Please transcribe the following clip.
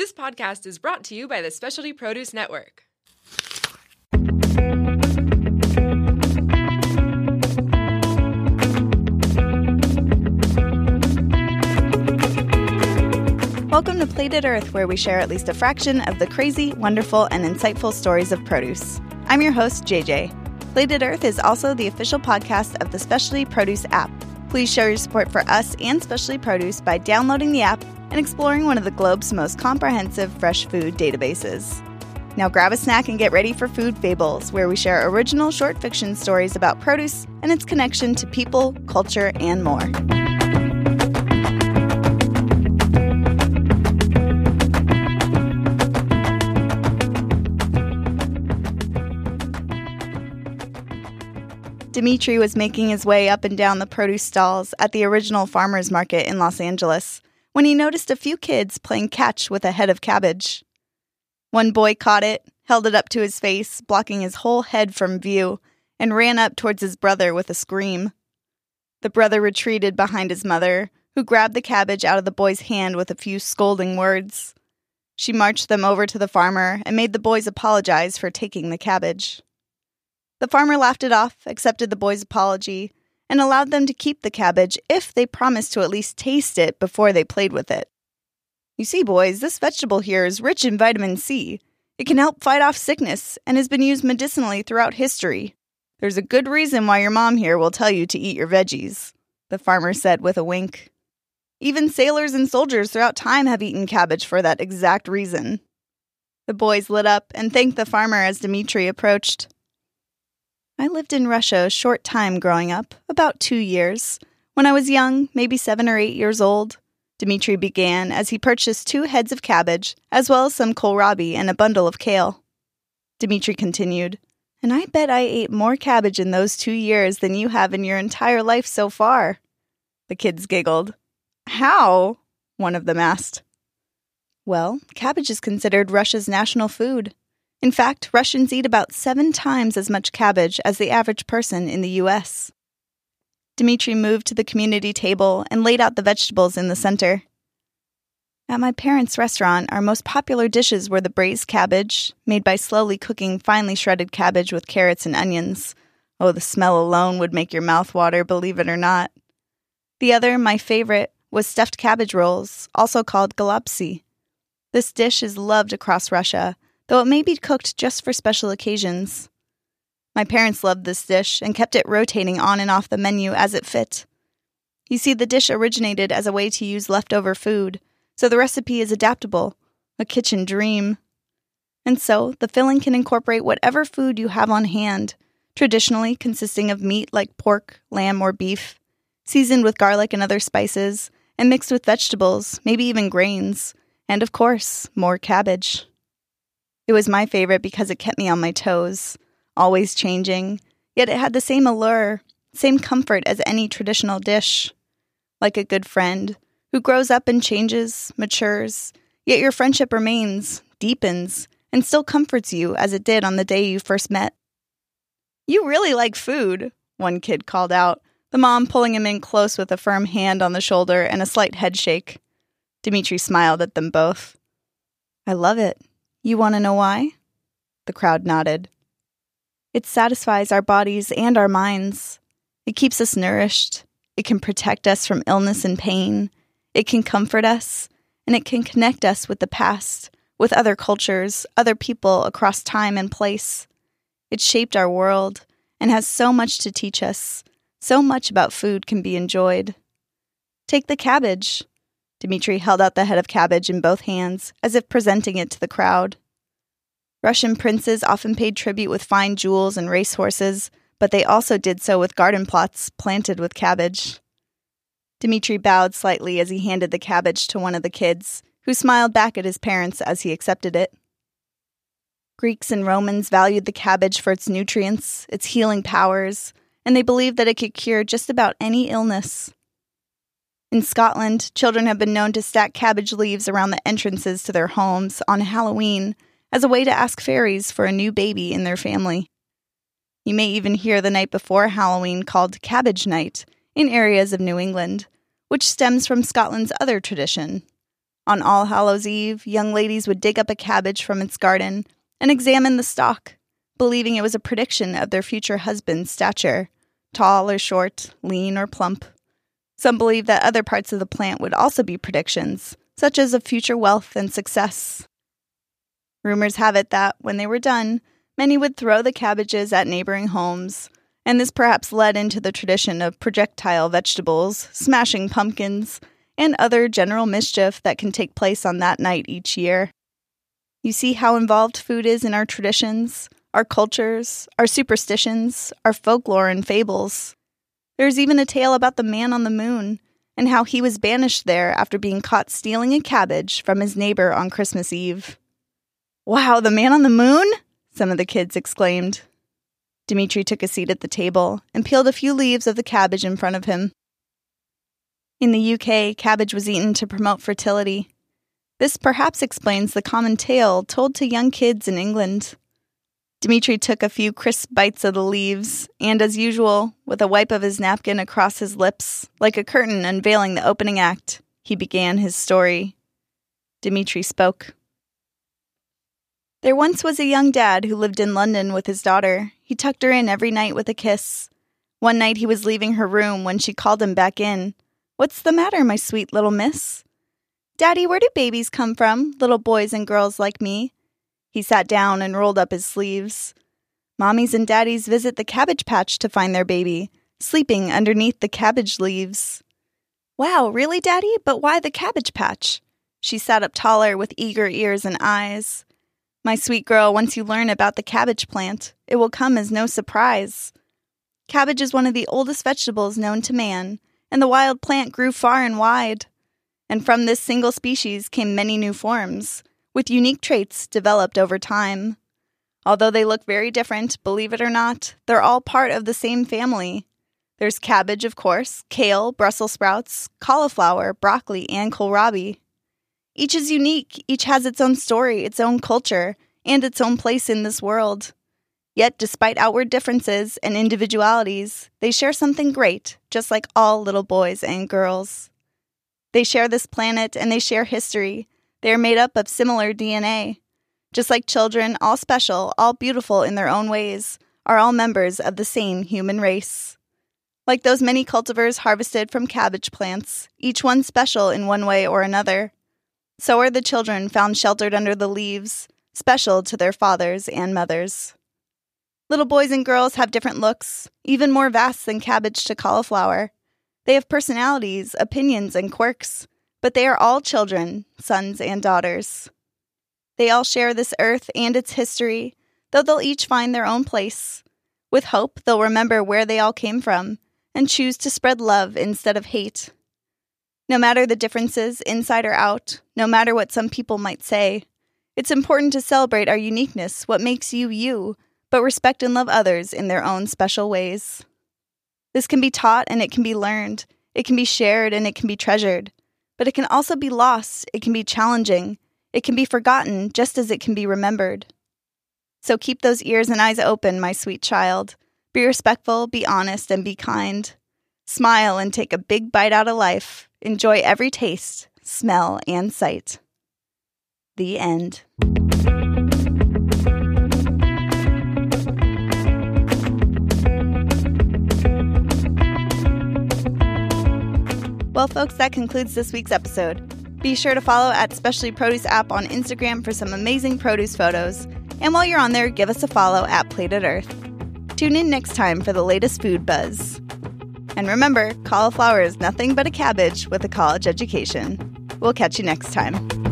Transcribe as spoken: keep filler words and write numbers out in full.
This podcast is brought to you by the Specialty Produce Network. Welcome to Plated Earth, where we share at least a fraction of the crazy, wonderful, and insightful stories of produce. I'm your host, J J. Plated Earth is also the official podcast of the Specialty Produce app. Please show your support for us and Specialty Produce by downloading the app and exploring one of the globe's most comprehensive fresh food databases. Now grab a snack and get ready for Food Fables, where we share original short fiction stories about produce and its connection to people, culture, and more. Dimitri was making his way up and down the produce stalls at the original farmer's market in Los Angeles when he noticed a few kids playing catch with a head of cabbage. One boy caught it, held it up to his face, blocking his whole head from view, and ran up towards his brother with a scream. The brother retreated behind his mother, who grabbed the cabbage out of the boy's hand with a few scolding words. She marched them over to the farmer and made the boys apologize for taking the cabbage. The farmer laughed it off, accepted the boys' apology, and allowed them to keep the cabbage if they promised to at least taste it before they played with it. You see, boys, this vegetable here is rich in vitamin C. It can help fight off sickness and has been used medicinally throughout history. There's a good reason why your mom here will tell you to eat your veggies, the farmer said with a wink. Even sailors and soldiers throughout time have eaten cabbage for that exact reason. The boys lit up and thanked the farmer as Dimitri approached. I lived in Russia a short time growing up, about two years. When I was young, maybe seven or eight years old, Dimitri began as he purchased two heads of cabbage, as well as some kohlrabi and a bundle of kale. Dimitri continued, and I bet I ate more cabbage in those two years than you have in your entire life so far. The kids giggled. How? One of them asked. Well, cabbage is considered Russia's national food. In fact, Russians eat about seven times as much cabbage as the average person in the U S. Dimitri moved to the community table and laid out the vegetables in the center. At my parents' restaurant, our most popular dishes were the braised cabbage, made by slowly cooking finely shredded cabbage with carrots and onions. Oh, the smell alone would make your mouth water, believe it or not. The other, my favorite, was stuffed cabbage rolls, also called golubtsy. This dish is loved across Russia, though it may be cooked just for special occasions. My parents loved this dish and kept it rotating on and off the menu as it fit. You see, the dish originated as a way to use leftover food, so the recipe is adaptable, a kitchen dream. And so, the filling can incorporate whatever food you have on hand, traditionally consisting of meat like pork, lamb, or beef, seasoned with garlic and other spices, and mixed with vegetables, maybe even grains, and of course, more cabbage. It was my favorite because it kept me on my toes, always changing, yet it had the same allure, same comfort as any traditional dish. Like a good friend, who grows up and changes, matures, yet your friendship remains, deepens, and still comforts you as it did on the day you first met. You really like food, one kid called out, the mom pulling him in close with a firm hand on the shoulder and a slight head shake. Dimitri smiled at them both. I love it. You want to know why? The crowd nodded. It satisfies our bodies and our minds. It keeps us nourished. It can protect us from illness and pain. It can comfort us, and it can connect us with the past, with other cultures, other people across time and place. It shaped our world and has so much to teach us. So much about food can be enjoyed. Take the cabbage. Dimitri held out the head of cabbage in both hands, as if presenting it to the crowd. Russian princes often paid tribute with fine jewels and racehorses, but they also did so with garden plots planted with cabbage. Dimitri bowed slightly as he handed the cabbage to one of the kids, who smiled back at his parents as he accepted it. Greeks and Romans valued the cabbage for its nutrients, its healing powers, and they believed that it could cure just about any illness. In Scotland, children have been known to stack cabbage leaves around the entrances to their homes on Halloween as a way to ask fairies for a new baby in their family. You may even hear the night before Halloween called Cabbage Night in areas of New England, which stems from Scotland's other tradition. On All Hallows' Eve, young ladies would dig up a cabbage from its garden and examine the stalk, believing it was a prediction of their future husband's stature, tall or short, lean or plump. Some believed that other parts of the plant would also be predictions, such as of future wealth and success. Rumors have it that, when they were done, many would throw the cabbages at neighboring homes, and this perhaps led into the tradition of projectile vegetables, smashing pumpkins, and other general mischief that can take place on that night each year. You see how involved food is in our traditions, our cultures, our superstitions, our folklore and fables. There's even a tale about the man on the moon, and how he was banished there after being caught stealing a cabbage from his neighbor on Christmas Eve. "Wow, the man on the moon?" some of the kids exclaimed. Dimitri took a seat at the table and peeled a few leaves of the cabbage in front of him. In the U K, cabbage was eaten to promote fertility. This perhaps explains the common tale told to young kids in England. Dimitri took a few crisp bites of the leaves, and as usual, with a wipe of his napkin across his lips, like a curtain unveiling the opening act, he began his story. Dimitri spoke. "There once was a young dad who lived in London with his daughter. He tucked her in every night with a kiss. One night he was leaving her room when she called him back in. 'What's the matter, my sweet little miss?' 'Daddy, where do babies come from, little boys and girls like me?' He sat down and rolled up his sleeves. 'Mommies and daddies visit the cabbage patch to find their baby, sleeping underneath the cabbage leaves.' 'Wow, really, Daddy? But why the cabbage patch?' She sat up taller with eager ears and eyes. 'My sweet girl, once you learn about the cabbage plant, it will come as no surprise. Cabbage is one of the oldest vegetables known to man, and the wild plant grew far and wide. And from this single species came many new forms, with unique traits developed over time. Although they look very different, believe it or not, they're all part of the same family. There's cabbage, of course, kale, Brussels sprouts, cauliflower, broccoli, and kohlrabi. Each is unique, each has its own story, its own culture, and its own place in this world. Yet, despite outward differences and individualities, they share something great, just like all little boys and girls. They share this planet and they share history. They are made up of similar D N A. Just like children, all special, all beautiful in their own ways, are all members of the same human race. Like those many cultivars harvested from cabbage plants, each one special in one way or another, so are the children found sheltered under the leaves, special to their fathers and mothers. Little boys and girls have different looks, even more vast than cabbage to cauliflower. They have personalities, opinions, and quirks, but they are all children, sons and daughters. They all share this earth and its history, though they'll each find their own place. With hope, they'll remember where they all came from and choose to spread love instead of hate. No matter the differences, inside or out, no matter what some people might say, it's important to celebrate our uniqueness, what makes you you, but respect and love others in their own special ways. This can be taught and it can be learned, it can be shared and it can be treasured. But it can also be lost, it can be challenging, it can be forgotten just as it can be remembered. So keep those ears and eyes open, my sweet child. Be respectful, be honest, and be kind. Smile and take a big bite out of life. Enjoy every taste, smell, and sight. The end. Well, folks, that concludes this week's episode. Be sure to follow at Specialty Produce App on Instagram for some amazing produce photos. And while you're on there, give us a follow at Plated Earth. Tune in next time for the latest food buzz. And remember, cauliflower is nothing but a cabbage with a college education. We'll catch you next time.